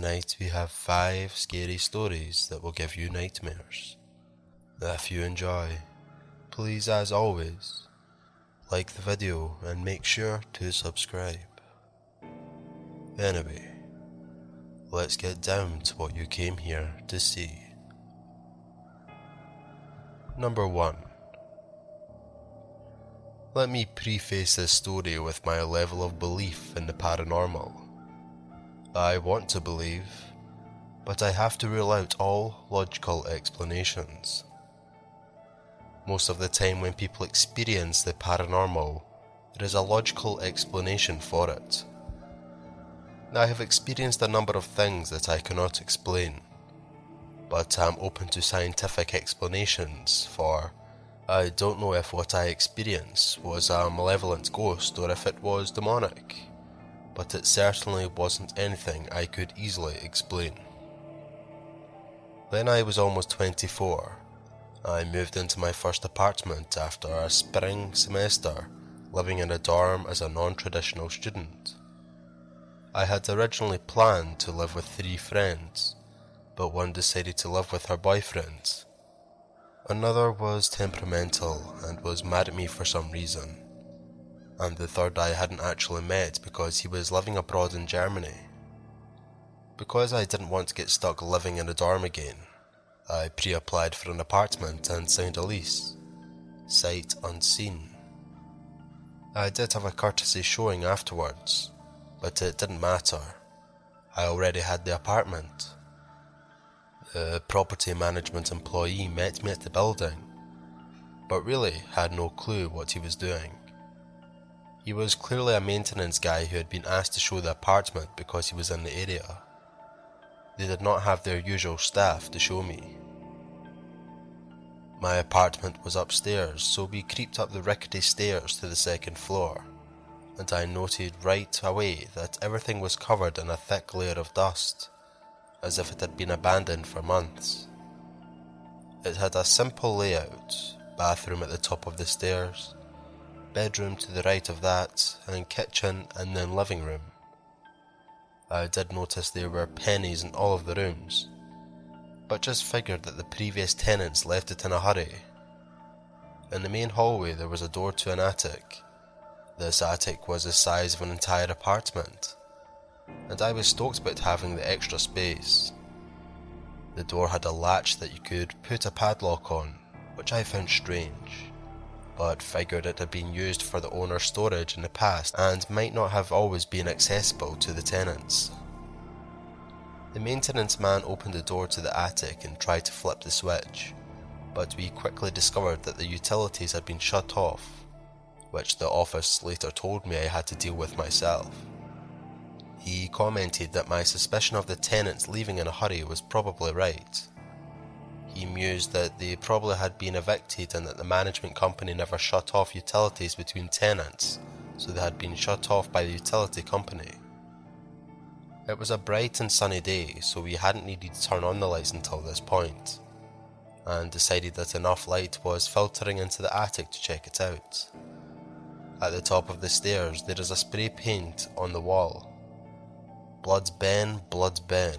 tonight we have 5 scary stories that will give you nightmares, that if you enjoy, please as always, like the video and make sure to subscribe. Anyway, let's get down to what you came here to see. Number 1. Let me preface this story with my level of belief in the paranormal. I want to believe, but I have to rule out all logical explanations. Most of the time when people experience the paranormal, there is a logical explanation for it. I have experienced a number of things that I cannot explain, but I'm open to scientific explanations for I don't know if what I experienced was a malevolent ghost or if it was demonic, but it certainly wasn't anything I could easily explain. When I was almost 24, I moved into my first apartment after a spring semester living in a dorm as a non-traditional student. I had originally planned to live with 3 friends, but one decided to live with her boyfriend. Another was temperamental and was mad at me for some reason, and the third I hadn't actually met because he was living abroad in Germany. Because I didn't want to get stuck living in a dorm again, I pre-applied for an apartment and signed a lease, sight unseen. I did have a courtesy showing afterwards, but it didn't matter, I already had the apartment. The property management employee met me at the building, but really had no clue what he was doing. He was clearly a maintenance guy who had been asked to show the apartment because he was in the area. They did not have their usual staff to show me. My apartment was upstairs, so we creeped up the rickety stairs to the 2nd floor, and I noted right away that everything was covered in a thick layer of dust, as if it had been abandoned for months. It had a simple layout, bathroom at the top of the stairs, bedroom to the right of that, and kitchen and then living room. I did notice there were pennies in all of the rooms, but just figured that the previous tenants left it in a hurry. In the main hallway there was a door to an attic. This attic was the size of an entire apartment, and I was stoked about having the extra space. The door had a latch that you could put a padlock on, which I found strange, but figured it had been used for the owner's storage in the past and might not have always been accessible to the tenants. The maintenance man opened the door to the attic and tried to flip the switch, but we quickly discovered that the utilities had been shut off, which the office later told me I had to deal with myself. He commented that my suspicion of the tenants leaving in a hurry was probably right. He mused that they probably had been evicted and that the management company never shut off utilities between tenants, so they had been shut off by the utility company. It was a bright and sunny day, so we hadn't needed to turn on the lights until this point, and decided that enough light was filtering into the attic to check it out. At the top of the stairs there is a spray paint on the wall. Blood's Ben, Blood's Ben.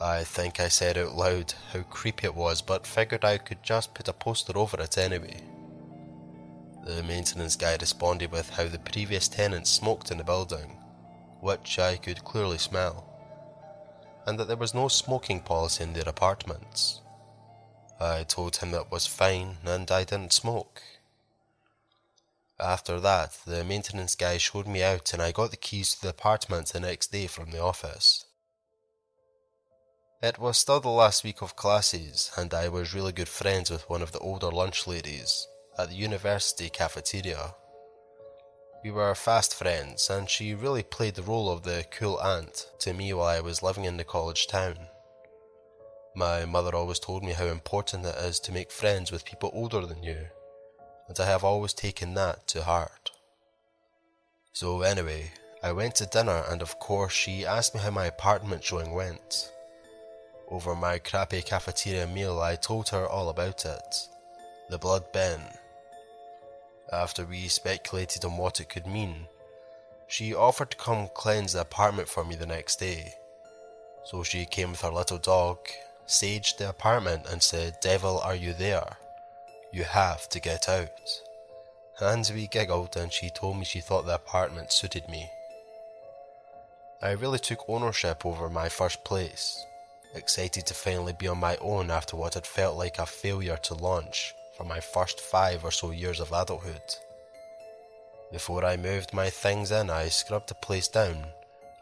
I think I said out loud how creepy it was, but figured I could just put a poster over it anyway. The maintenance guy responded with how the previous tenants smoked in the building, which I could clearly smell, and that there was no smoking policy in their apartments. I told him that was fine and I didn't smoke. After that, the maintenance guy showed me out and I got the keys to the apartment the next day from the office. It was still the last week of classes and I was really good friends with one of the older lunch ladies at the university cafeteria. We were fast friends and she really played the role of the cool aunt to me while I was living in the college town. My mother always told me how important it is to make friends with people older than you, and I have always taken that to heart. So anyway, I went to dinner and of course she asked me how my apartment showing went. Over my crappy cafeteria meal I told her all about it, the Blood Ben. After we speculated on what it could mean, she offered to come cleanse the apartment for me the next day, So she came with her little dog, saged the apartment and said, "Devil, are you there? You have to get out." And we giggled and she told me she thought the apartment suited me. I really took ownership over my first place, excited to finally be on my own after what had felt like a failure to launch for my first 5 or so years of adulthood. Before I moved my things in, I scrubbed the place down.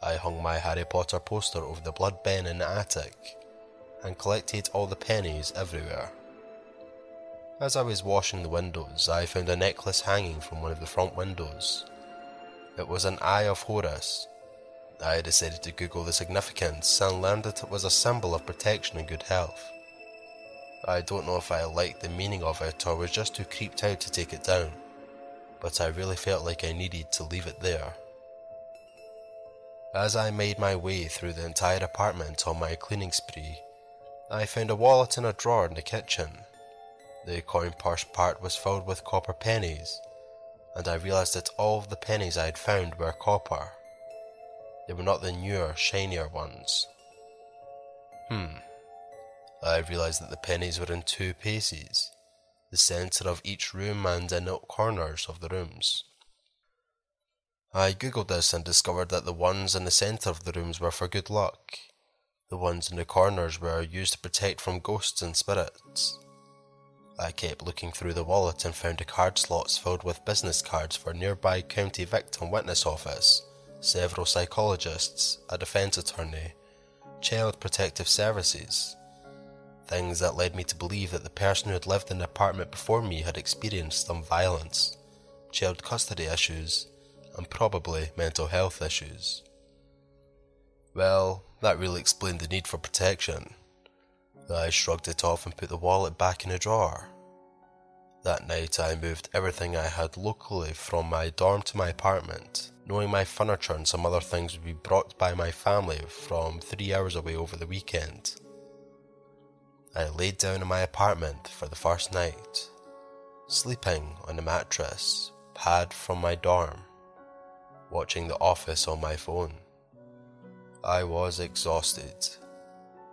I hung my Harry Potter poster over the blood bin in the attic and collected all the pennies everywhere. As I was washing the windows, I found a necklace hanging from one of the front windows. It was an Eye of Horus. I decided to Google the significance and learned that it was a symbol of protection and good health. I don't know if I liked the meaning of it or was just too creeped out to take it down, but I really felt like I needed to leave it there. As I made my way through the entire apartment on my cleaning spree, I found a wallet in a drawer in the kitchen. The coin purse part was filled with copper pennies, and I realised that all of the pennies I had found were copper. They were not the newer, shinier ones. I realised that the pennies were in 2 pieces, the centre of each room and in the corners of the rooms. I googled this and discovered that the ones in the centre of the rooms were for good luck. The ones in the corners were used to protect from ghosts and spirits. I kept looking through the wallet and found a card slots filled with business cards for nearby county victim witness office, several psychologists, a defence attorney, child protective services. Things that led me to believe that the person who had lived in the apartment before me had experienced some violence, child custody issues, and probably mental health issues. Well, that really explained the need for protection. I shrugged it off and put the wallet back in the drawer. That night I moved everything I had locally from my dorm to my apartment, knowing my furniture and some other things would be brought by my family from 3 hours away over the weekend. I laid down in my apartment for the first night, sleeping on a mattress, pad from my dorm, watching The Office on my phone. I was exhausted,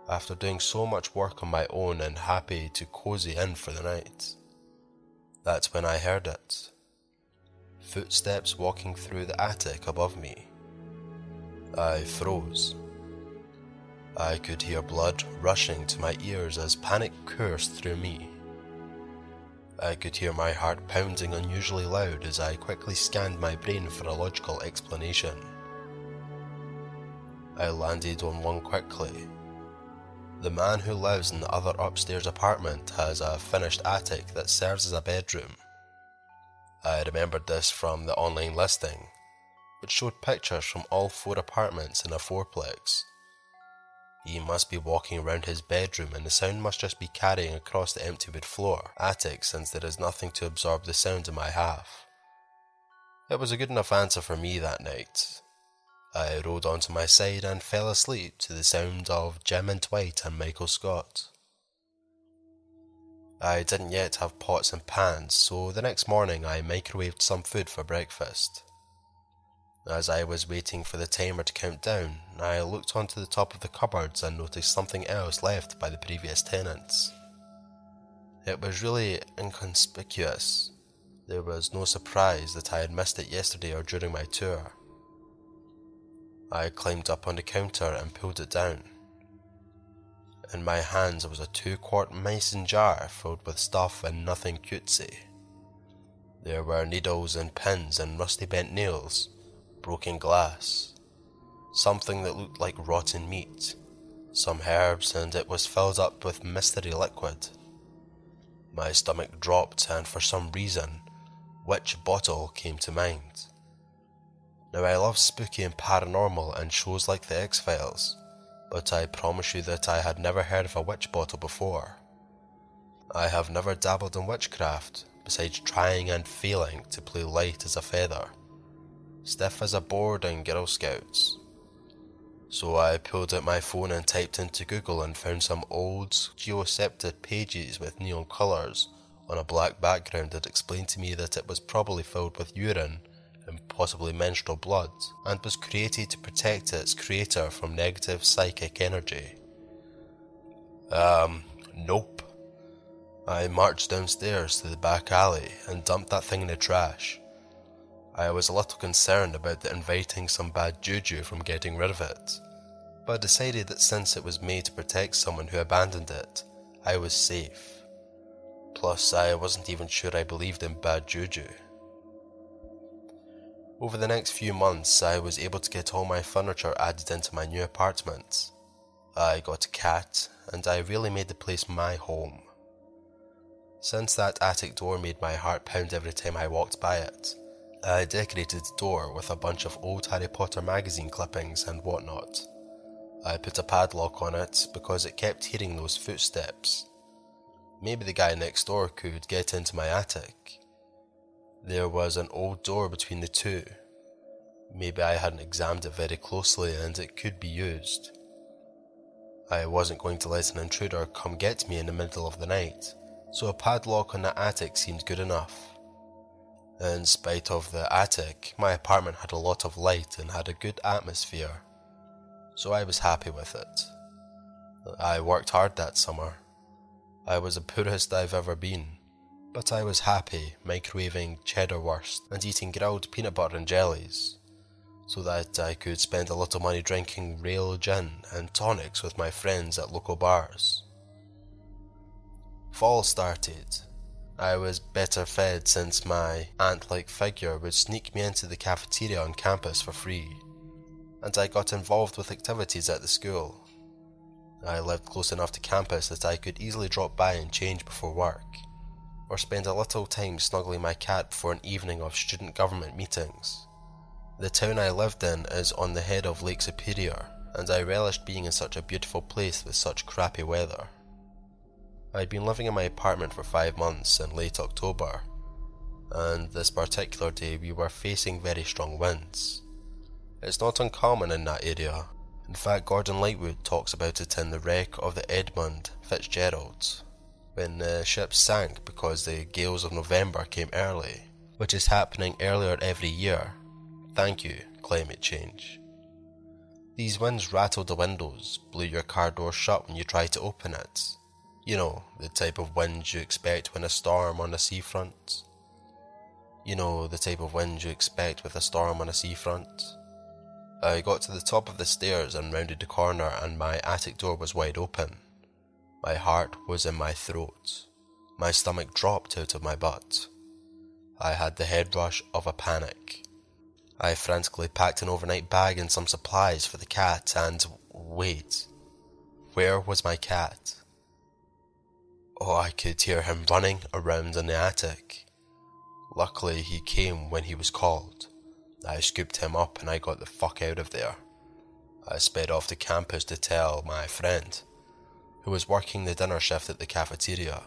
after doing so much work on my own and happy to cozy in for the night. That's when I heard it. Footsteps walking through the attic above me. I froze. I could hear blood rushing to my ears as panic coursed through me. I could hear my heart pounding unusually loud as I quickly scanned my brain for a logical explanation. I landed on one quickly. The man who lives in the other upstairs apartment has a finished attic that serves as a bedroom. I remembered this from the online listing, which showed pictures from all 4 apartments in a 4-plex. He must be walking around his bedroom and the sound must just be carrying across the empty wood floor attic since there is nothing to absorb the sound in my half. It was a good enough answer for me that night. I rolled onto my side and fell asleep to the sound of Jim and Dwight and Michael Scott. I didn't yet have pots and pans, so the next morning I microwaved some food for breakfast. As I was waiting for the timer to count down, I looked onto the top of the cupboards and noticed something else left by the previous tenants. It was really inconspicuous. There was no surprise that I had missed it yesterday or during my tour. I climbed up on the counter and pulled it down. In my hands was a 2-quart mason jar filled with stuff and nothing cutesy. There were needles and pins and rusty bent nails, broken glass, something that looked like rotten meat, some herbs, and it was filled up with mystery liquid. My stomach dropped and for some reason, Witch Bottle came to mind. Now I love spooky and paranormal and shows like the X-Files, but I promise you that I had never heard of a witch bottle before. I have never dabbled in witchcraft, besides trying and failing to play light as a feather, stiff as a board in Girl Scouts. So I pulled out my phone and typed into Google and found some old geoseptic pages with neon colours on a black background that explained to me that it was probably filled with urine and possibly menstrual blood, and was created to protect its creator from negative psychic energy. Nope. I marched downstairs to the back alley and dumped that thing in the trash. I was a little concerned about inviting some bad juju from getting rid of it, but I decided that since it was made to protect someone who abandoned it, I was safe. Plus, I wasn't even sure I believed in bad juju. Over the next few months, I was able to get all my furniture added into my new apartment. I got a cat, and I really made the place my home. Since that attic door made my heart pound every time I walked by it, I decorated the door with a bunch of old Harry Potter magazine clippings and whatnot. I put a padlock on it because it kept hearing those footsteps. Maybe the guy next door could get into my attic. There was an old door between the two. Maybe I hadn't examined it very closely and it could be used. I wasn't going to let an intruder come get me in the middle of the night, so a padlock on the attic seemed good enough. In spite of the attic, my apartment had a lot of light and had a good atmosphere, so I was happy with it. I worked hard that summer. I was the poorest I've ever been, but I was happy microwaving cheddar wurst and eating grilled peanut butter and jellies, so that I could spend a lot of money drinking real gin and tonics with my friends at local bars. Fall started. I was better fed since my ant-like figure would sneak me into the cafeteria on campus for free, and I got involved with activities at the school. I lived close enough to campus that I could easily drop by and change before work, or spend a little time snuggling my cat before an evening of student government meetings. The town I lived in is on the head of Lake Superior, and I relished being in such a beautiful place with such crappy weather. I'd been living in my apartment for 5 months in late October, and this particular day we were facing very strong winds. It's not uncommon in that area. In fact, Gordon Lightwood talks about it in The Wreck of the Edmund Fitzgerald, when the ship sank because the gales of November came early, which is happening earlier every year. Thank you, climate change. These winds rattled the windows, blew your car door shut when you tried to open it. You know, the type of winds you expect when a storm on a seafront. I got to the top of the stairs and rounded the corner, and my attic door was wide open. My heart was in my throat. My stomach dropped out of my butt. I had the head rush of a panic. I frantically packed an overnight bag and some supplies for the cat, and wait, where was my cat? Oh, I could hear him running around in the attic. Luckily, he came when he was called. I scooped him up and I got the fuck out of there. I sped off to campus to tell my friend, who was working the dinner shift at the cafeteria.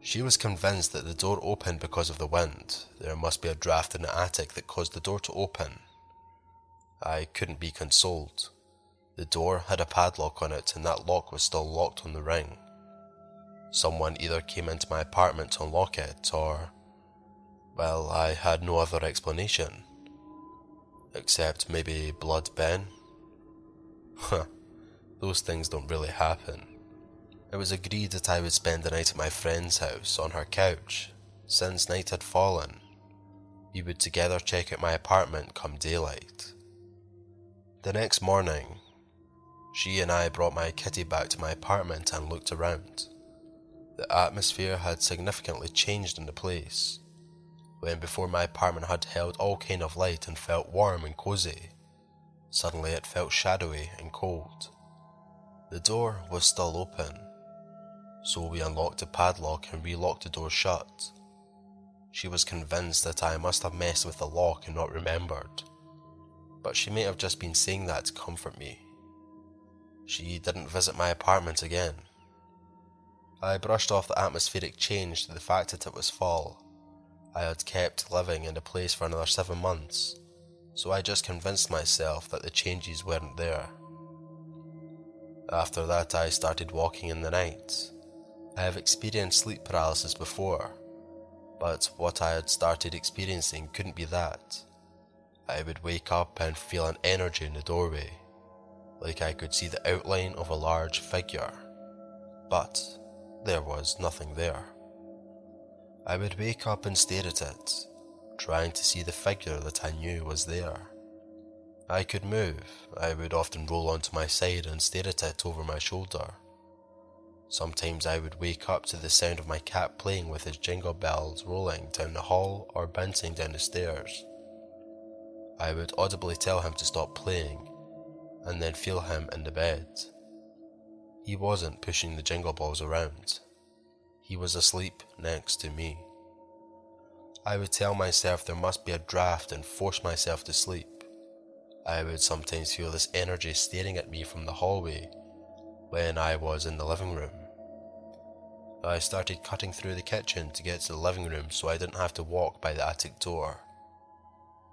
She was convinced that the door opened because of the wind. There must be a draft in the attic that caused the door to open. I couldn't be consoled. The door had a padlock on it, and that lock was still locked on the ring. Someone either came into my apartment to unlock it, or... well, I had no other explanation. Except maybe Blood Ben? Those things don't really happen. It was agreed that I would spend the night at my friend's house on her couch, since night had fallen. We would together check out my apartment come daylight. The next morning, she and I brought my kitty back to my apartment and looked around. The atmosphere had significantly changed in the place. When before my apartment had held all kind of light and felt warm and cosy, suddenly it felt shadowy and cold. The door was still open, so we unlocked the padlock and relocked the door shut. She was convinced that I must have messed with the lock and not remembered, but she may have just been saying that to comfort me. She didn't visit my apartment again. I brushed off the atmospheric change to the fact that it was fall. I had kept living in the place for another 7 months, so I just convinced myself that the changes weren't there. After that, I started walking in the night. I have experienced sleep paralysis before, But what I had started experiencing couldn't be that. I would wake up and feel an energy in the doorway, like I could see the outline of a large figure, but there was nothing there. I would wake up and stare at it, trying to see the figure that I knew was there. I could move. I would often roll onto my side and stare at it over my shoulder. Sometimes I would wake up to the sound of my cat playing with his jingle bells rolling down the hall or bouncing down the stairs. I would audibly tell him to stop playing, and then feel him in the bed. He wasn't pushing the jingle balls around. He was asleep next to me. I would tell myself there must be a draft and force myself to sleep. I would sometimes feel this energy staring at me from the hallway when I was in the living room. I started cutting through the kitchen to get to the living room so I didn't have to walk by the attic door.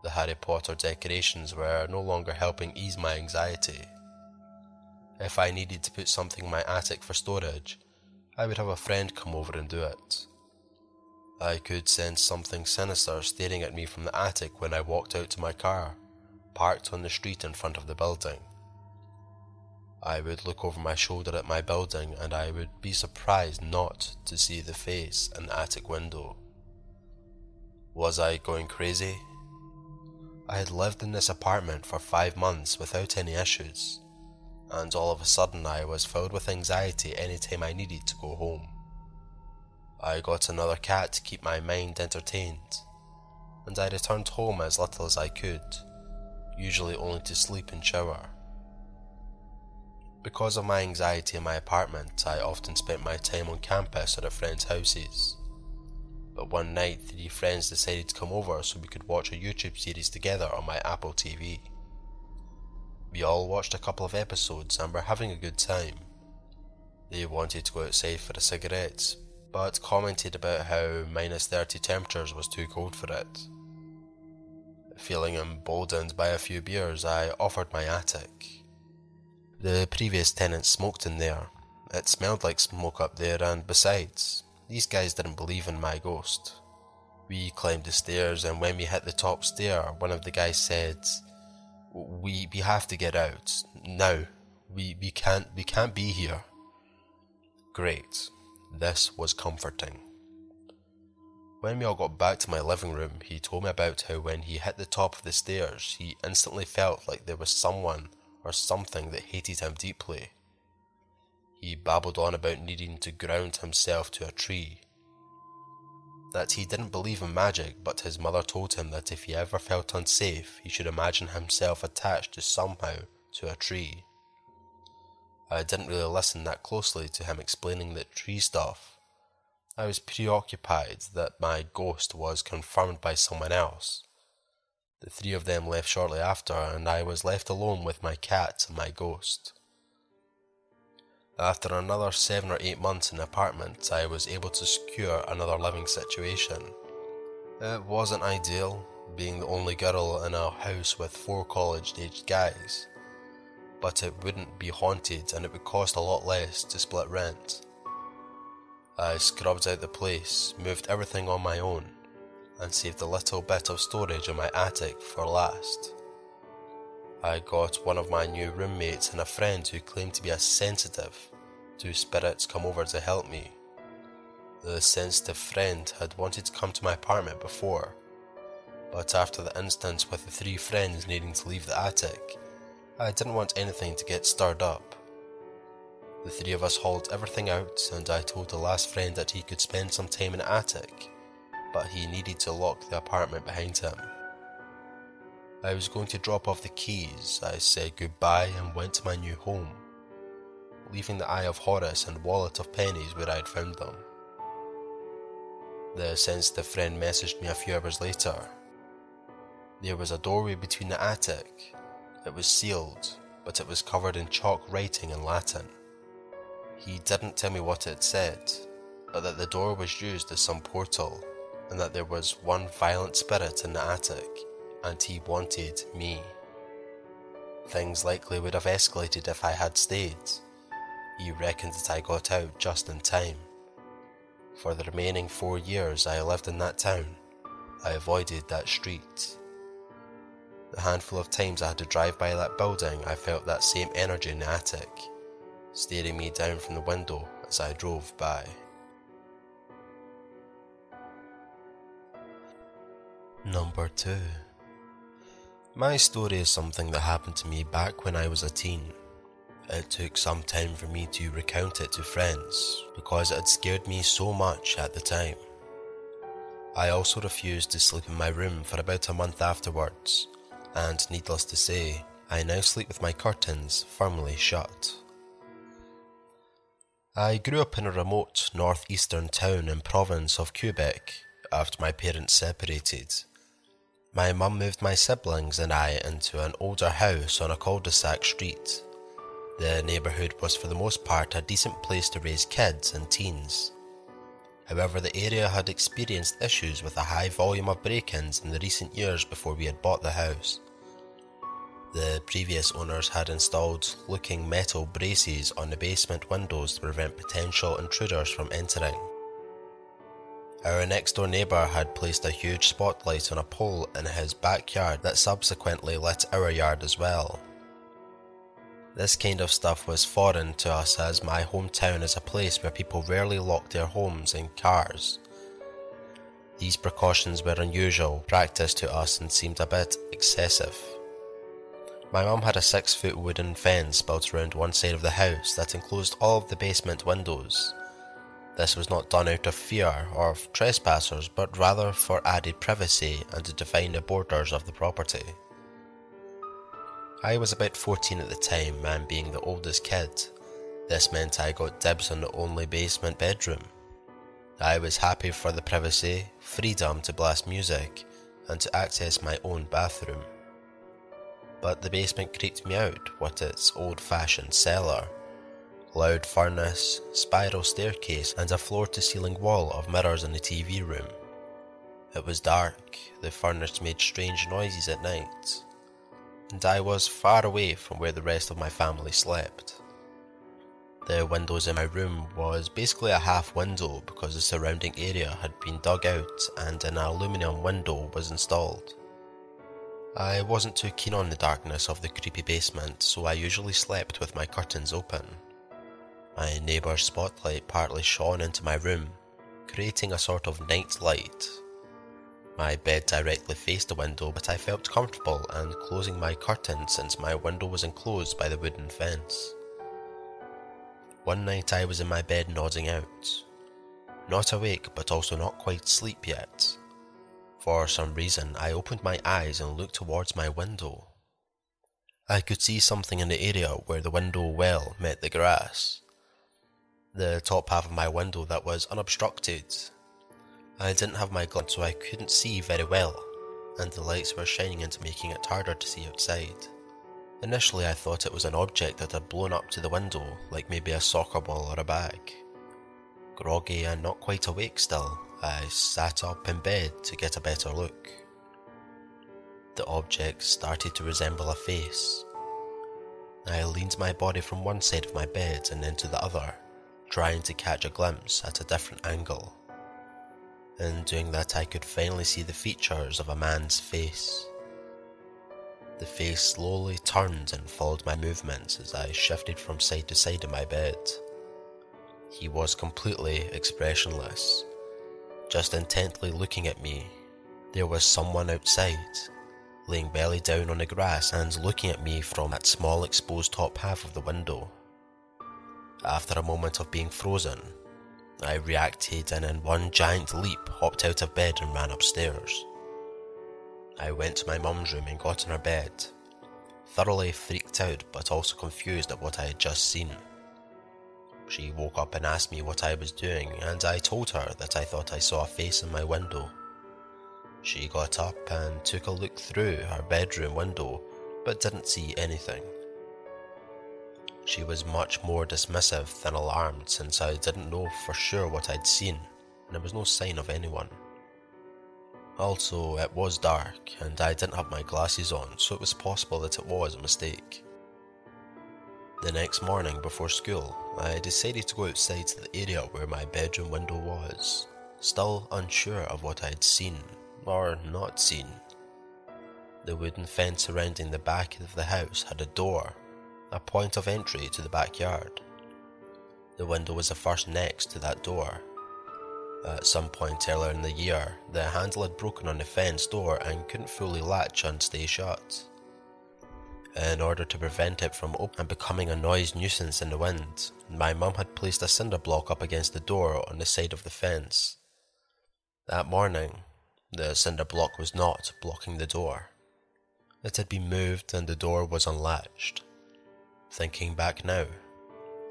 The Harry Potter decorations were no longer helping ease my anxiety. If I needed to put something in my attic for storage, I would have a friend come over and do it. I could sense something sinister staring at me from the attic when I walked out to my car, parked on the street in front of the building. I would look over my shoulder at my building and I would be surprised not to see the face in the attic window. Was I going crazy? I had lived in this apartment for 5 months without any issues, and all of a sudden I was filled with anxiety any time I needed to go home. I got another cat to keep my mind entertained, and I returned home as little as I could, usually only to sleep and shower. Because of my anxiety in my apartment, I often spent my time on campus or at friends' houses. But one night, 3 friends decided to come over so we could watch a YouTube series together on my Apple TV. We all watched a couple of episodes and were having a good time. They wanted to go outside for a cigarette, but commented about how -30 temperatures was too cold for it. Feeling emboldened by a few beers, I offered my attic. The previous tenants smoked in there. It smelled like smoke up there, and besides, these guys didn't believe in my ghost. We climbed the stairs, and when we hit the top stair, one of the guys said, we have to get out. Now. We can't be here. Great. This was comforting. When we all got back to my living room, he told me about how when he hit the top of the stairs, he instantly felt like there was someone or something that hated him deeply. He babbled on about needing to ground himself to a tree. That he didn't believe in magic, but his mother told him that if he ever felt unsafe, he should imagine himself attached to somehow to a tree. I didn't really listen that closely to him explaining the tree stuff. I was preoccupied that my ghost was confirmed by someone else. The 3 of them left shortly after, and I was left alone with my cat and my ghost. After another 7 or 8 months in the apartment, I was able to secure another living situation. It wasn't ideal, being the only girl in a house with 4 college-aged guys, but it wouldn't be haunted and it would cost a lot less to split rent. I scrubbed out the place, moved everything on my own, and saved a little bit of storage in my attic for last. I got one of my new roommates and a friend who claimed to be a sensitive to spirits come over to help me. The sensitive friend had wanted to come to my apartment before, but after the instance with the 3 friends needing to leave the attic, I didn't want anything to get stirred up. The 3 of us hauled everything out, and I told the last friend that he could spend some time in the attic, but he needed to lock the apartment behind him. I was going to drop off the keys. I said goodbye and went to my new home, leaving the Eye of Horus and wallet of pennies where I had found them. The sensitive friend messaged me a few hours later. There was a doorway between the attic. It was sealed, but it was covered in chalk writing in Latin. He didn't tell me what it said, but that the door was used as some portal, and that there was one violent spirit in the attic, and he wanted me. Things likely would have escalated if I had stayed. He reckoned that I got out just in time. For the remaining 4 years I lived in that town, I avoided that street. The handful of times I had to drive by that building, I felt that same energy in the attic, staring me down from the window as I drove by. Number 2. My story is something that happened to me back when I was a teen. It took some time for me to recount it to friends because it had scared me so much at the time. I also refused to sleep in my room for about a month afterwards, and needless to say, I now sleep with my curtains firmly shut. I grew up in a remote northeastern town and province of Quebec after my parents separated. My mum moved my siblings and I into an older house on a cul-de-sac street. The neighbourhood was for the most part a decent place to raise kids and teens. However, the area had experienced issues with a high volume of break-ins in the recent years before we had bought the house. The previous owners had installed looking metal braces on the basement windows to prevent potential intruders from entering. Our next door neighbour had placed a huge spotlight on a pole in his backyard that subsequently lit our yard as well. This kind of stuff was foreign to us as my hometown is a place where people rarely lock their homes and cars. These precautions were unusual practice to us and seemed a bit excessive. My mum had a 6-foot wooden fence built around one side of the house that enclosed all of the basement windows. This was not done out of fear or of trespassers, but rather for added privacy and to define the borders of the property. I was about 14 at the time, and being the oldest kid, this meant I got dibs on the only basement bedroom. I was happy for the privacy, freedom to blast music, and to access my own bathroom. But the basement creeped me out with its old-fashioned cellar. Loud furnace, spiral staircase and a floor-to-ceiling wall of mirrors in the TV room. It was dark, the furnace made strange noises at night, and I was far away from where the rest of my family slept. The windows in my room was basically a half window because the surrounding area had been dug out and an aluminium window was installed. I wasn't too keen on the darkness of the creepy basement, so I usually slept with my curtains open. My neighbour's spotlight partly shone into my room, creating a sort of night light. My bed directly faced the window, but I felt comfortable and closing my curtain since my window was enclosed by the wooden fence. One night I was in my bed nodding out. Not awake, but also not quite asleep yet. For some reason, I opened my eyes and looked towards my window. I could see something in the area where the window well met the grass. The top half of my window that was unobstructed. I didn't have my gloves so I couldn't see very well, and the lights were shining into making it harder to see outside. Initially I thought it was an object that had blown up to the window, like maybe a soccer ball or a bag. Groggy and not quite awake still, I sat up in bed to get a better look. The object started to resemble a face. I leaned my body from one side of my bed and into the other, trying to catch a glimpse at a different angle. In doing that I could finally see the features of a man's face. The face slowly turned and followed my movements as I shifted from side to side in my bed. He was completely expressionless, just intently looking at me. There was someone outside, laying belly down on the grass and looking at me from that small exposed top half of the window. After a moment of being frozen, I reacted and in one giant leap hopped out of bed and ran upstairs. I went to my mum's room and got in her bed, thoroughly freaked out but also confused at what I had just seen. She woke up and asked me what I was doing and I told her that I thought I saw a face in my window. She got up and took a look through her bedroom window but didn't see anything. She was much more dismissive than alarmed since I didn't know for sure what I'd seen and there was no sign of anyone. Also, it was dark and I didn't have my glasses on, so it was possible that it was a mistake. The next morning before school, I decided to go outside to the area where my bedroom window was, still unsure of what I had seen or not seen. The wooden fence surrounding the back of the house had a door, a point of entry to the backyard. The window was the first next to that door. At some point earlier in the year, the handle had broken on the fence door and couldn't fully latch and stay shut. In order to prevent it from opening and becoming a noise nuisance in the wind, my mum had placed a cinder block up against the door on the side of the fence. That morning, the cinder block was not blocking the door. It had been moved and the door was unlatched. Thinking back now,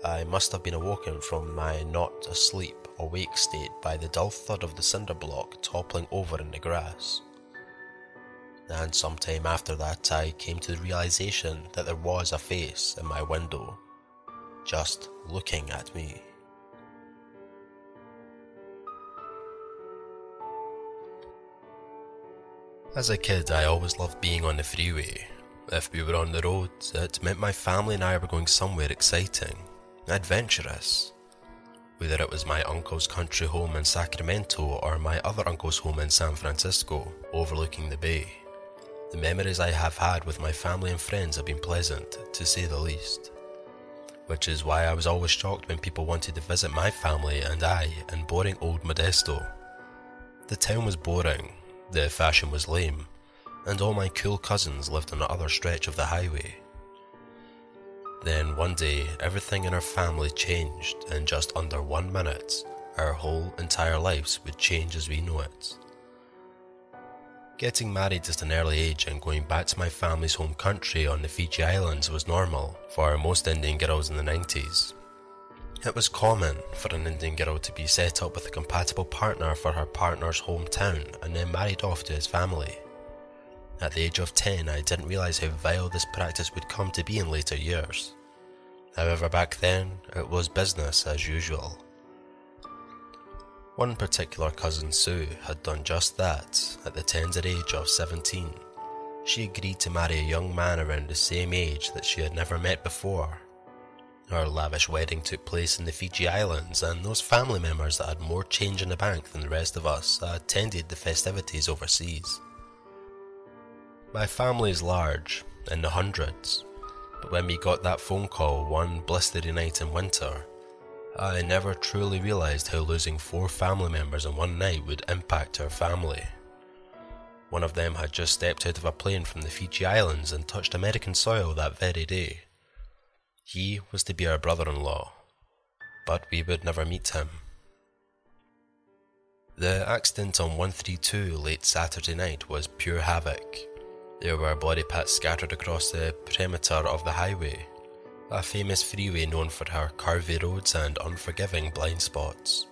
I must have been awoken from my not asleep awake state by the dull thud of the cinder block toppling over in the grass. And sometime after that I came to the realization that there was a face in my window, just looking at me. As a kid, I always loved being on the freeway. If we were on the road, it meant my family and I were going somewhere exciting, adventurous. Whether it was my uncle's country home in Sacramento or my other uncle's home in San Francisco, overlooking the bay. The memories I have had with my family and friends have been pleasant, to say the least. Which is why I was always shocked when people wanted to visit my family and I in boring old Modesto. The town was boring, the fashion was lame, and all my cool cousins lived on the other stretch of the highway. Then one day, everything in our family changed. In just under 1 minute, our whole entire lives would change as we know it. Getting married at an early age and going back to my family's home country on the Fiji Islands was normal for most Indian girls in the 90s. It was common for an Indian girl to be set up with a compatible partner for her partner's hometown and then married off to his family. At the age of 10, I didn't realise how vile this practice would come to be in later years. However, back then, it was business as usual. One particular cousin, Sue, had done just that at the tender age of 17. She agreed to marry a young man around the same age that she had never met before. Her lavish wedding took place in the Fiji Islands, and those family members that had more change in the bank than the rest of us attended the festivities overseas. My family is large, in the hundreds, but when we got that phone call one blistery night in winter, I never truly realised how losing 4 family members in one night would impact our family. One of them had just stepped out of a plane from the Fiji Islands and touched American soil that very day. He was to be our brother-in-law, but we would never meet him. The accident on 132 late Saturday night was pure havoc. There were body parts scattered across the perimeter of the highway, a famous freeway known for her curvy roads and unforgiving blind spots.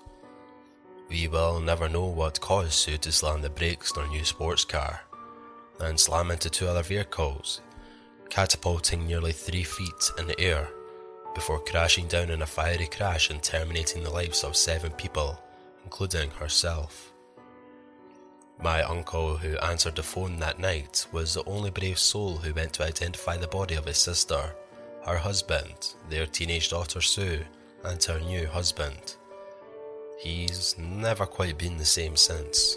We will never know what caused Sue to slam the brakes on her new sports car and slam into 2 other vehicles, catapulting nearly 3 feet in the air before crashing down in a fiery crash and terminating the lives of 7 people, including herself. My uncle, who answered the phone that night, was the only brave soul who went to identify the body of his sister, her husband, their teenage daughter Sue, and her new husband. He's never quite been the same since.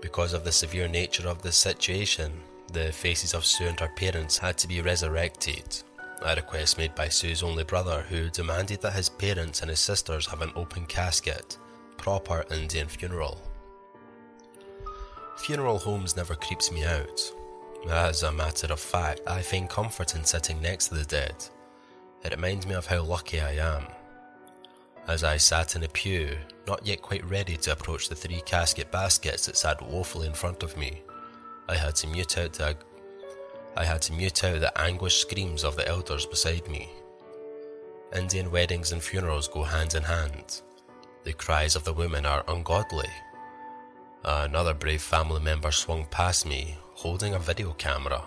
Because of the severe nature of this situation, the faces of Sue and her parents had to be resurrected, a request made by Sue's only brother, who demanded that his parents and his sisters have an open casket, proper Indian funeral. Funeral homes never creeps me out. As a matter of fact, I find comfort in sitting next to the dead. It reminds me of how lucky I am. As I sat in a pew, not yet quite ready to approach the 3 casket baskets that sat woefully in front of me, I had to mute out the anguished screams of the elders beside me. Indian weddings and funerals go hand in hand. The cries of the women are ungodly. Another brave family member swung past me, holding a video camera.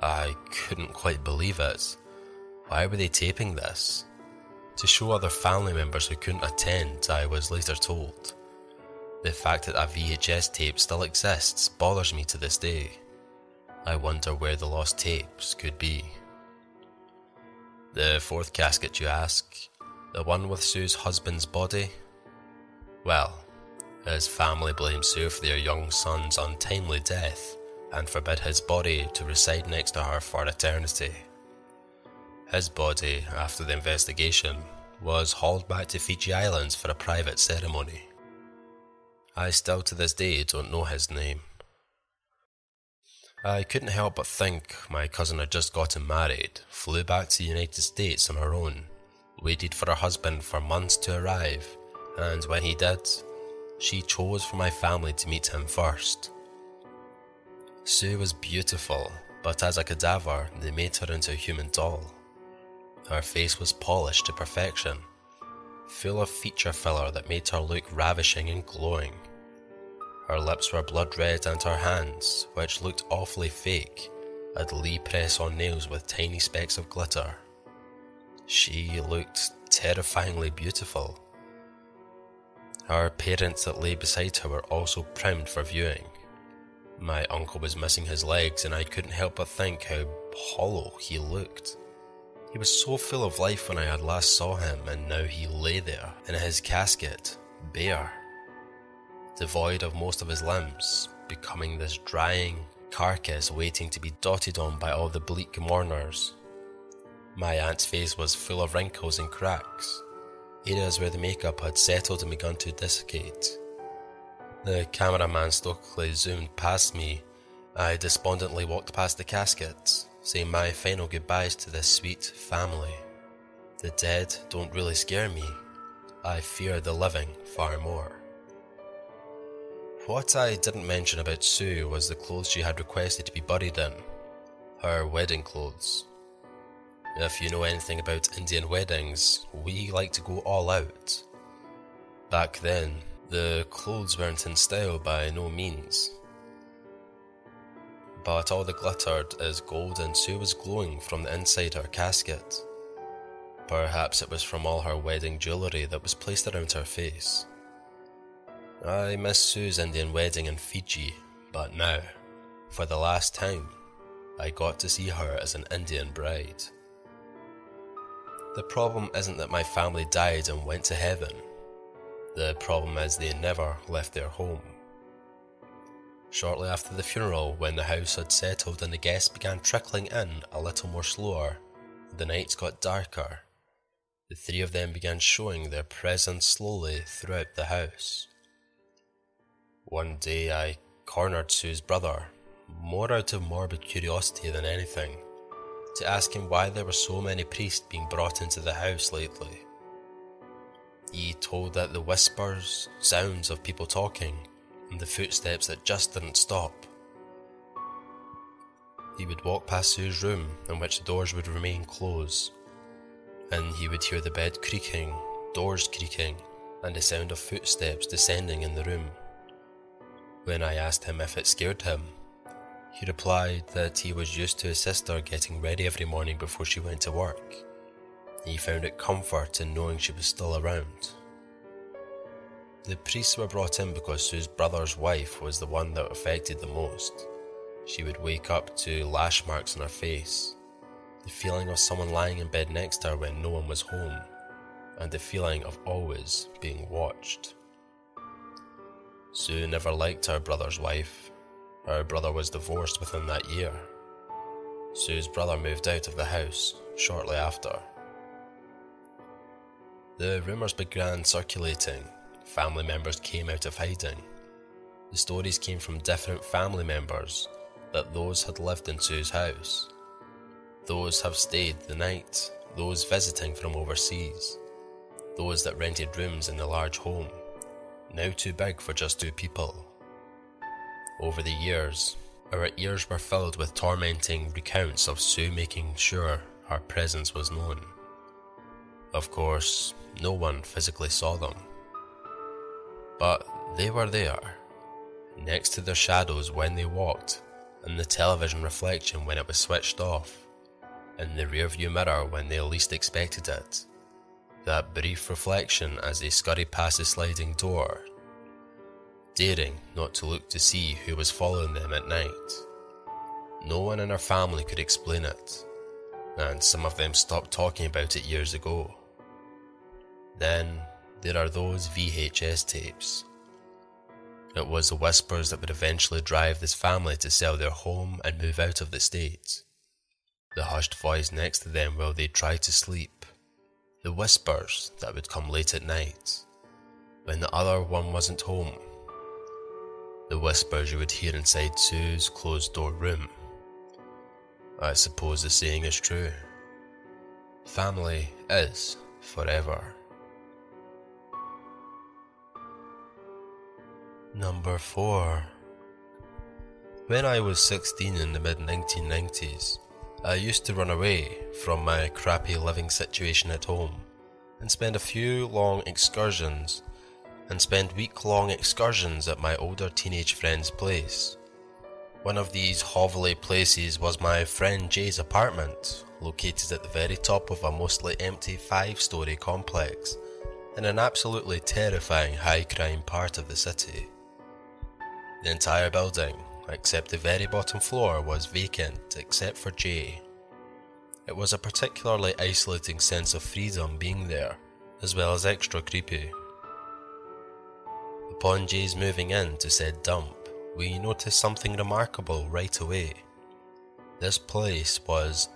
I couldn't quite believe it. Why were they taping this? To show other family members who couldn't attend, I was later told. The fact that a VHS tape still exists bothers me to this day. I wonder where the lost tapes could be. The fourth casket, you ask? The one with Sue's husband's body? Well, his family blames Sue for their young son's untimely death and forbid his body to reside next to her for eternity. His body, after the investigation, was hauled back to Fiji Islands for a private ceremony. I still to this day don't know his name. I couldn't help but think my cousin had just gotten married, flew back to the United States on her own, waited for her husband for months to arrive, and when he did, she chose for my family to meet him first. Sue was beautiful, but as a cadaver, they made her into a human doll. Her face was polished to perfection, full of feature filler that made her look ravishing and glowing. Her lips were blood red and her hands, which looked awfully fake, had Lee press on nails with tiny specks of glitter. She looked terrifyingly beautiful. Her parents that lay beside her were also primed for viewing. My uncle was missing his legs and I couldn't help but think how hollow he looked. He was so full of life when I had last saw him, and now he lay there in his casket, bare, devoid of most of his limbs, becoming this drying carcass waiting to be dotted on by all the bleak mourners. My aunt's face was full of wrinkles and cracks, areas where the makeup had settled and begun to desiccate. The cameraman stokily zoomed past me. I despondently walked past the casket, saying my final goodbyes to this sweet family. The dead don't really scare me. I fear the living far more. What I didn't mention about Sue was the clothes she had requested to be buried in. Her wedding clothes. If you know anything about Indian weddings, we like to go all out. Back then, the clothes weren't in style by no means. But all that glittered is gold, and Sue was glowing from the inside her casket. Perhaps it was from all her wedding jewellery that was placed around her face. I miss Sue's Indian wedding in Fiji, but now, for the last time, I got to see her as an Indian bride. The problem isn't that my family died and went to heaven. The problem is they never left their home. Shortly after the funeral, when the house had settled and the guests began trickling in a little more slower, the nights got darker. The three of them began showing their presence slowly throughout the house. One day I cornered Sue's brother, more out of morbid curiosity than anything, to ask him why there were so many priests being brought into the house lately. He told that the whispers, sounds of people talking, and the footsteps that just didn't stop. He would walk past Sue's room, in which the doors would remain closed, and he would hear the bed creaking, doors creaking, and the sound of footsteps descending in the room. When I asked him if it scared him, he replied that he was used to his sister getting ready every morning before she went to work. He found it comfort in knowing she was still around. The priests were brought in because Sue's brother's wife was the one that affected the most. She would wake up to lash marks on her face, the feeling of someone lying in bed next to her when no one was home, and the feeling of always being watched. Sue never liked her brother's wife. Her brother was divorced within that year. Sue's brother moved out of the house shortly after. The rumours began circulating. Family members came out of hiding. The stories came from different family members that those had lived in Sue's house. Those have stayed the night, those visiting from overseas, those that rented rooms in the large home, now too big for just two people. Over the years, our ears were filled with tormenting recounts of Sue making sure her presence was known. Of course, no one physically saw them. But they were there, next to their shadows when they walked, in the television reflection when it was switched off, in the rearview mirror when they least expected it, that brief reflection as they scurried past the sliding door, daring not to look to see who was following them at night. No one in our family could explain it. and some of them stopped talking about it years ago. Then there are those VHS tapes. It was the whispers that would eventually drive this family to sell their home and move out of the state. The hushed voice next to them while they tried to sleep. The whispers that would come late at night, when the other one wasn't home. The whispers you would hear inside Sue's closed-door room. I suppose the saying is true. Family is forever. Number 4. When I was 16 in the mid-1990s, I used to run away from my crappy living situation at home and spend a few week-long excursions at my older teenage friend's place. One of these hovely places was my friend Jay's apartment, located at the very top of a mostly empty 5-story complex in an absolutely terrifying high-crime part of the city. The entire building, except the very bottom floor, was vacant except for Jay. It was a particularly isolating sense of freedom being there, as well as extra creepy. Upon Jay's moving in to said dump, we noticed something remarkable right away. This place was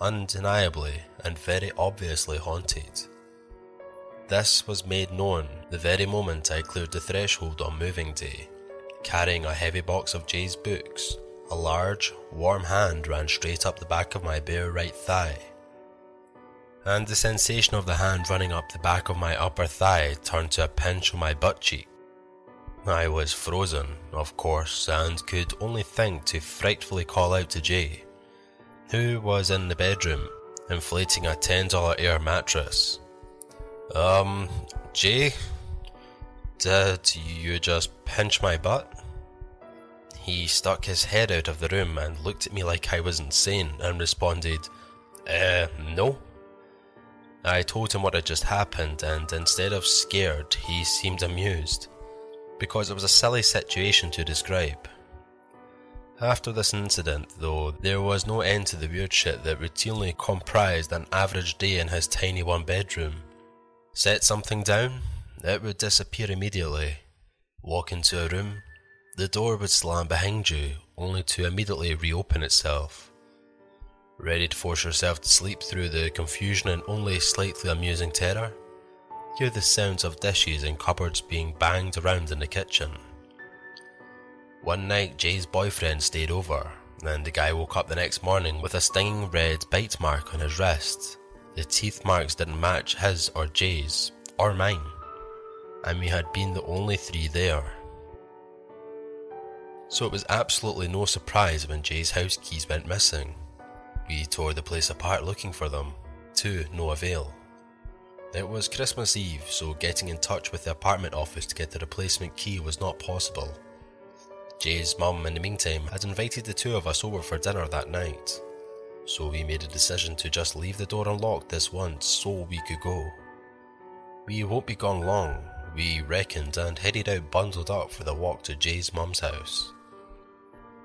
undeniably and very obviously haunted. This was made known the very moment I cleared the threshold on moving day. Carrying a heavy box of Jay's books, a large, warm hand ran straight up the back of my bare right thigh. And the sensation of the hand running up the back of my upper thigh turned to a pinch on my butt cheek. I was frozen, of course, and could only think to frightfully call out to Jay, who was in the bedroom, inflating a $10 air mattress. Jay? Did you just pinch my butt? He stuck his head out of the room and looked at me like I was insane and responded, no. I told him what had just happened, and instead of scared, he seemed amused, because it was a silly situation to describe. After this incident, though, there was no end to the weird shit that routinely comprised an average day in his tiny one-bedroom. Set something down? It would disappear immediately. Walk into a room, the door would slam behind you, only to immediately reopen itself. Ready to force yourself to sleep through the confusion and only slightly amusing terror? Hear the sounds of dishes and cupboards being banged around in the kitchen. One night, Jay's boyfriend stayed over, and the guy woke up the next morning with a stinging red bite mark on his wrist. The teeth marks didn't match his or Jay's, or mine. And we had been the only three there. So it was absolutely no surprise when Jay's house keys went missing. We tore the place apart looking for them, to no avail. It was Christmas Eve, so getting in touch with the apartment office to get the replacement key was not possible. Jay's mum, in the meantime, had invited the two of us over for dinner that night. So we made a decision to just leave the door unlocked this once so we could go. We won't be gone long, we reckoned, and headed out bundled up for the walk to Jay's mum's house.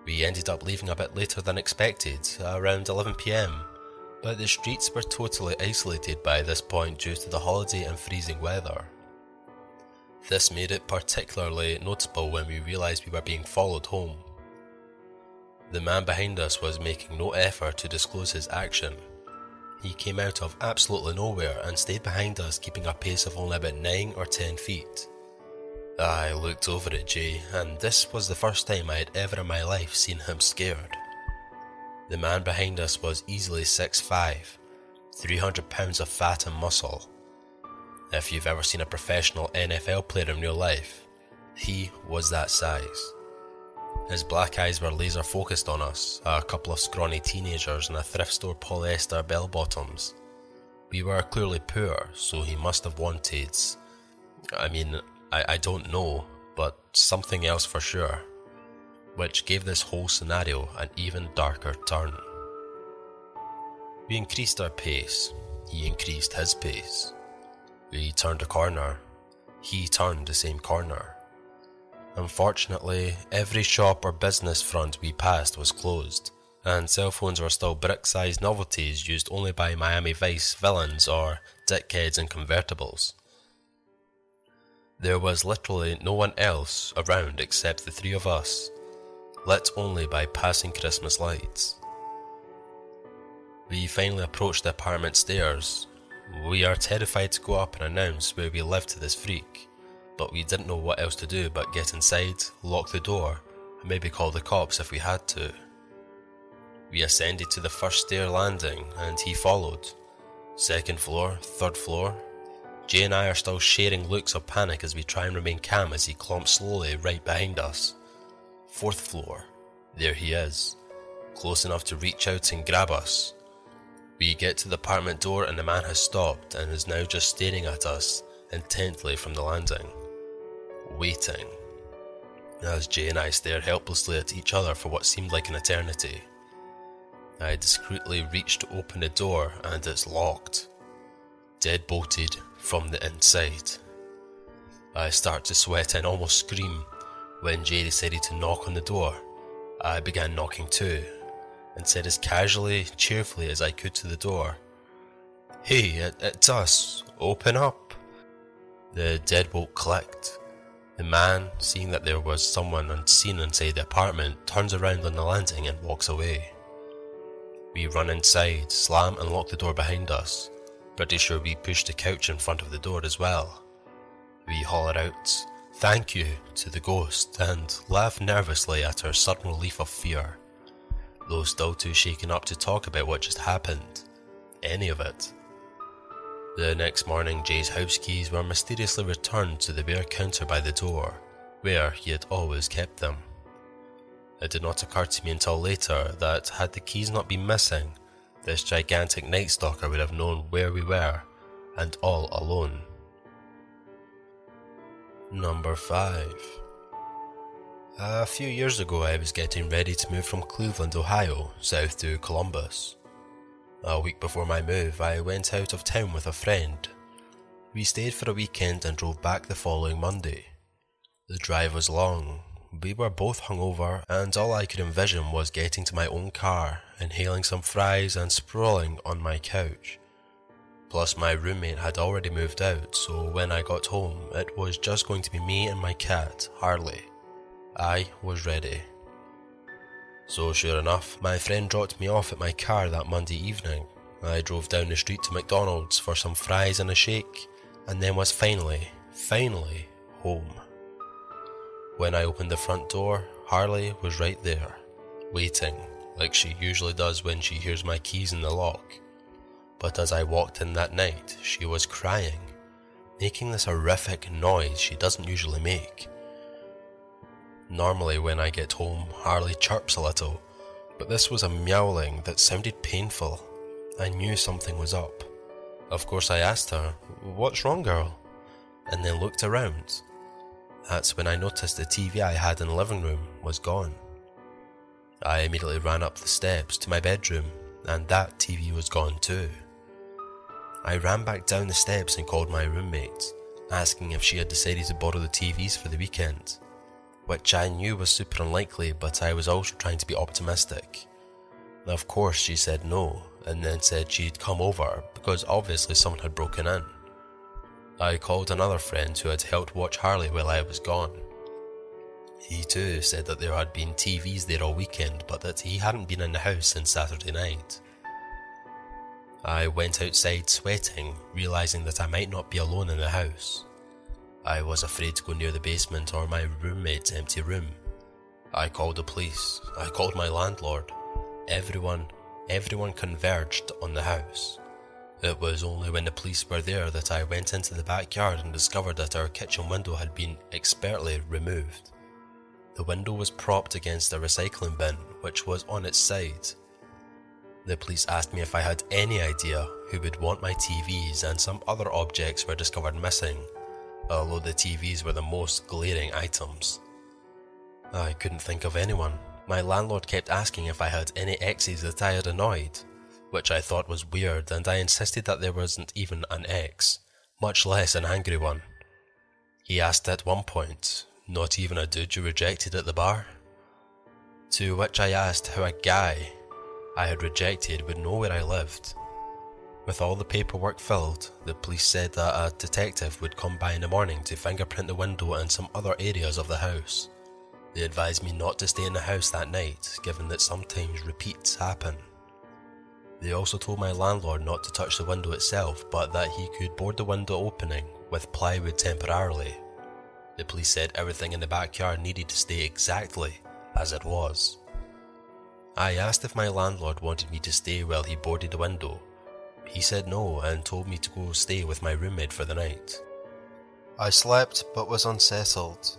We ended up leaving a bit later than expected, around 11 PM, but the streets were totally isolated by this point due to the holiday and freezing weather. This made it particularly noticeable when we realised we were being followed home. The man behind us was making no effort to disclose his action. He came out of absolutely nowhere and stayed behind us, keeping a pace of only about 9 or 10 feet. I looked over at Jay, and this was the first time I had ever in my life seen him scared. The man behind us was easily 6'5", 300 pounds of fat and muscle. If you've ever seen a professional NFL player in real life, he was that size. His black eyes were laser focused on us, a couple of scrawny teenagers in a thrift store polyester bell bottoms. We were clearly poor, so he must have wanted, I don't know, but something else for sure, which gave this whole scenario an even darker turn. We increased our pace, he increased his pace. We turned a corner, he turned the same corner. Unfortunately, every shop or business front we passed was closed, and cell phones were still brick-sized novelties used only by Miami Vice villains or dickheads in convertibles. There was literally no one else around except the three of us, lit only by passing Christmas lights. We finally approached the apartment stairs. We are terrified to go up and announce where we live to this freak, but we didn't know what else to do but get inside, lock the door, and maybe call the cops if we had to. We ascended to the first stair landing and he followed. Second floor, third floor. Jay and I are still sharing looks of panic as we try and remain calm as he clumps slowly right behind us. Fourth floor. There he is, close enough to reach out and grab us. We get to the apartment door and the man has stopped and is now just staring at us intently from the landing. Waiting. As Jay and I stare helplessly at each other for what seemed like an eternity. I discreetly reach to open the door and it's locked, deadbolted from the inside. I start to sweat and almost scream when Jay decided to knock on the door. I began knocking too and said as casually, cheerfully as I could to the door, "Hey, it's us, open up." The deadbolt clicked. The man, seeing that there was someone unseen inside the apartment, turns around on the landing and walks away. We run inside, slam and lock the door behind us. Pretty sure we pushed the couch in front of the door as well. We holler out, "Thank you," to the ghost and laugh nervously at her sudden relief of fear, though still too shaken up to talk about what just happened. Any of it. The next morning, Jay's house keys were mysteriously returned to the bare counter by the door, where he had always kept them. It did not occur to me until later that, had the keys not been missing, this gigantic night stalker would have known where we were, and all alone. Number 5. A few years ago I was getting ready to move from Cleveland, Ohio, south to Columbus. A week before my move, I went out of town with a friend. We stayed for a weekend and drove back the following Monday. The drive was long. We were both hungover, and all I could envision was getting to my own car, inhaling some fries and sprawling on my couch. Plus my roommate had already moved out, so when I got home it was just going to be me and my cat, Harley. I was ready. So sure enough, my friend dropped me off at my car that Monday evening. I drove down the street to McDonald's for some fries and a shake, and then was finally home. When I opened the front door, Harley was right there, waiting, like she usually does when she hears my keys in the lock. But as I walked in that night, she was crying, making this horrific noise she doesn't usually make. Normally when I get home, Harley chirps a little, but this was a meowling that sounded painful. I knew something was up. Of course I asked her, "What's wrong, girl?" and then looked around. That's when I noticed the TV I had in the living room was gone. I immediately ran up the steps to my bedroom, and that TV was gone too. I ran back down the steps and called my roommate, asking if she had decided to borrow the TVs for the weekend, which I knew was super unlikely, but I was also trying to be optimistic. Of course she said no, and then said she'd come over because obviously someone had broken in. I called another friend who had helped watch Harley while I was gone. He too said that there had been TVs there all weekend, but that he hadn't been in the house since Saturday night. I went outside sweating, realising that I might not be alone in the house. I was afraid to go near the basement or my roommate's empty room. I called the police, I called my landlord. Everyone converged on the house. It was only when the police were there that I went into the backyard and discovered that our kitchen window had been expertly removed. The window was propped against a recycling bin, which was on its side. The police asked me if I had any idea who would want my TVs, and some other objects were discovered missing, although the TVs were the most glaring items. I couldn't think of anyone. My landlord kept asking if I had any exes that I had annoyed, which I thought was weird, and I insisted that there wasn't even an ex, much less an angry one. He asked at one point, "Not even a dude you rejected at the bar?" To which I asked how a guy I had rejected would know where I lived. With all the paperwork filled, the police said that a detective would come by in the morning to fingerprint the window and some other areas of the house. They advised me not to stay in the house that night, given that sometimes repeats happen. They also told my landlord not to touch the window itself, but that he could board the window opening with plywood temporarily. The police said everything in the backyard needed to stay exactly as it was. I asked if my landlord wanted me to stay while he boarded the window. He said no and told me to go stay with my roommate for the night. I slept but was unsettled.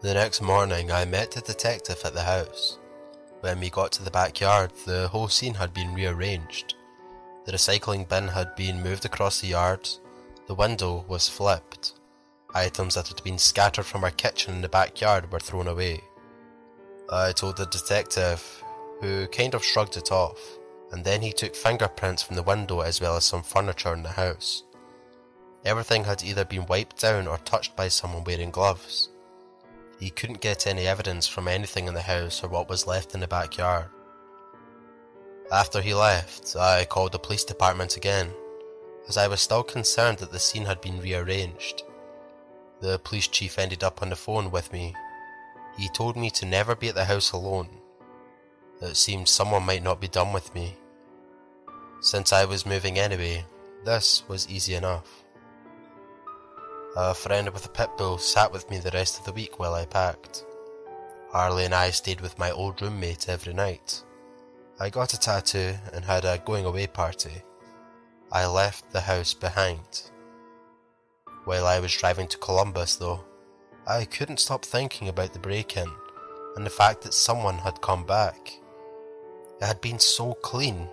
The next morning I met the detective at the house. When we got to the backyard, the whole scene had been rearranged. The recycling bin had been moved across the yard, the window was flipped. Items that had been scattered from our kitchen in the backyard were thrown away. I told the detective, who kind of shrugged it off, and then he took fingerprints from the window as well as some furniture in the house. Everything had either been wiped down or touched by someone wearing gloves. He couldn't get any evidence from anything in the house or what was left in the backyard. After he left, I called the police department again, as I was still concerned that the scene had been rearranged. The police chief ended up on the phone with me. He told me to never be at the house alone. It seemed someone might not be done with me. Since I was moving anyway, this was easy enough. A friend with a pit bull sat with me the rest of the week while I packed. Harley and I stayed with my old roommate every night. I got a tattoo and had a going away party. I left the house behind. While I was driving to Columbus though, I couldn't stop thinking about the break-in and the fact that someone had come back. It had been so clean.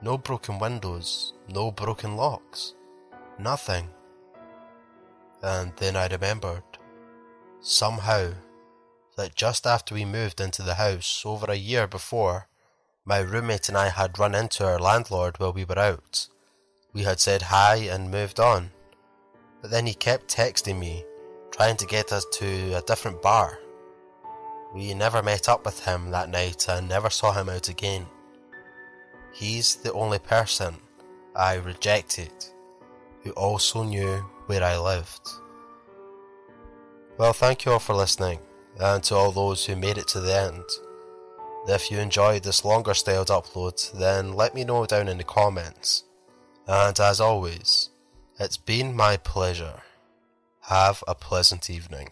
No broken windows, no broken locks, nothing. And then I remembered, somehow, that just after we moved into the house over a year before, my roommate and I had run into our landlord while we were out. We had said hi and moved on, but then he kept texting me, trying to get us to a different bar. We never met up with him that night and never saw him out again. He's the only person I rejected who also knew where I lived. Well, thank you all for listening, and to all those who made it to the end. If you enjoyed this longer styled upload, then let me know down in the comments. And as always, it's been my pleasure. Have a pleasant evening.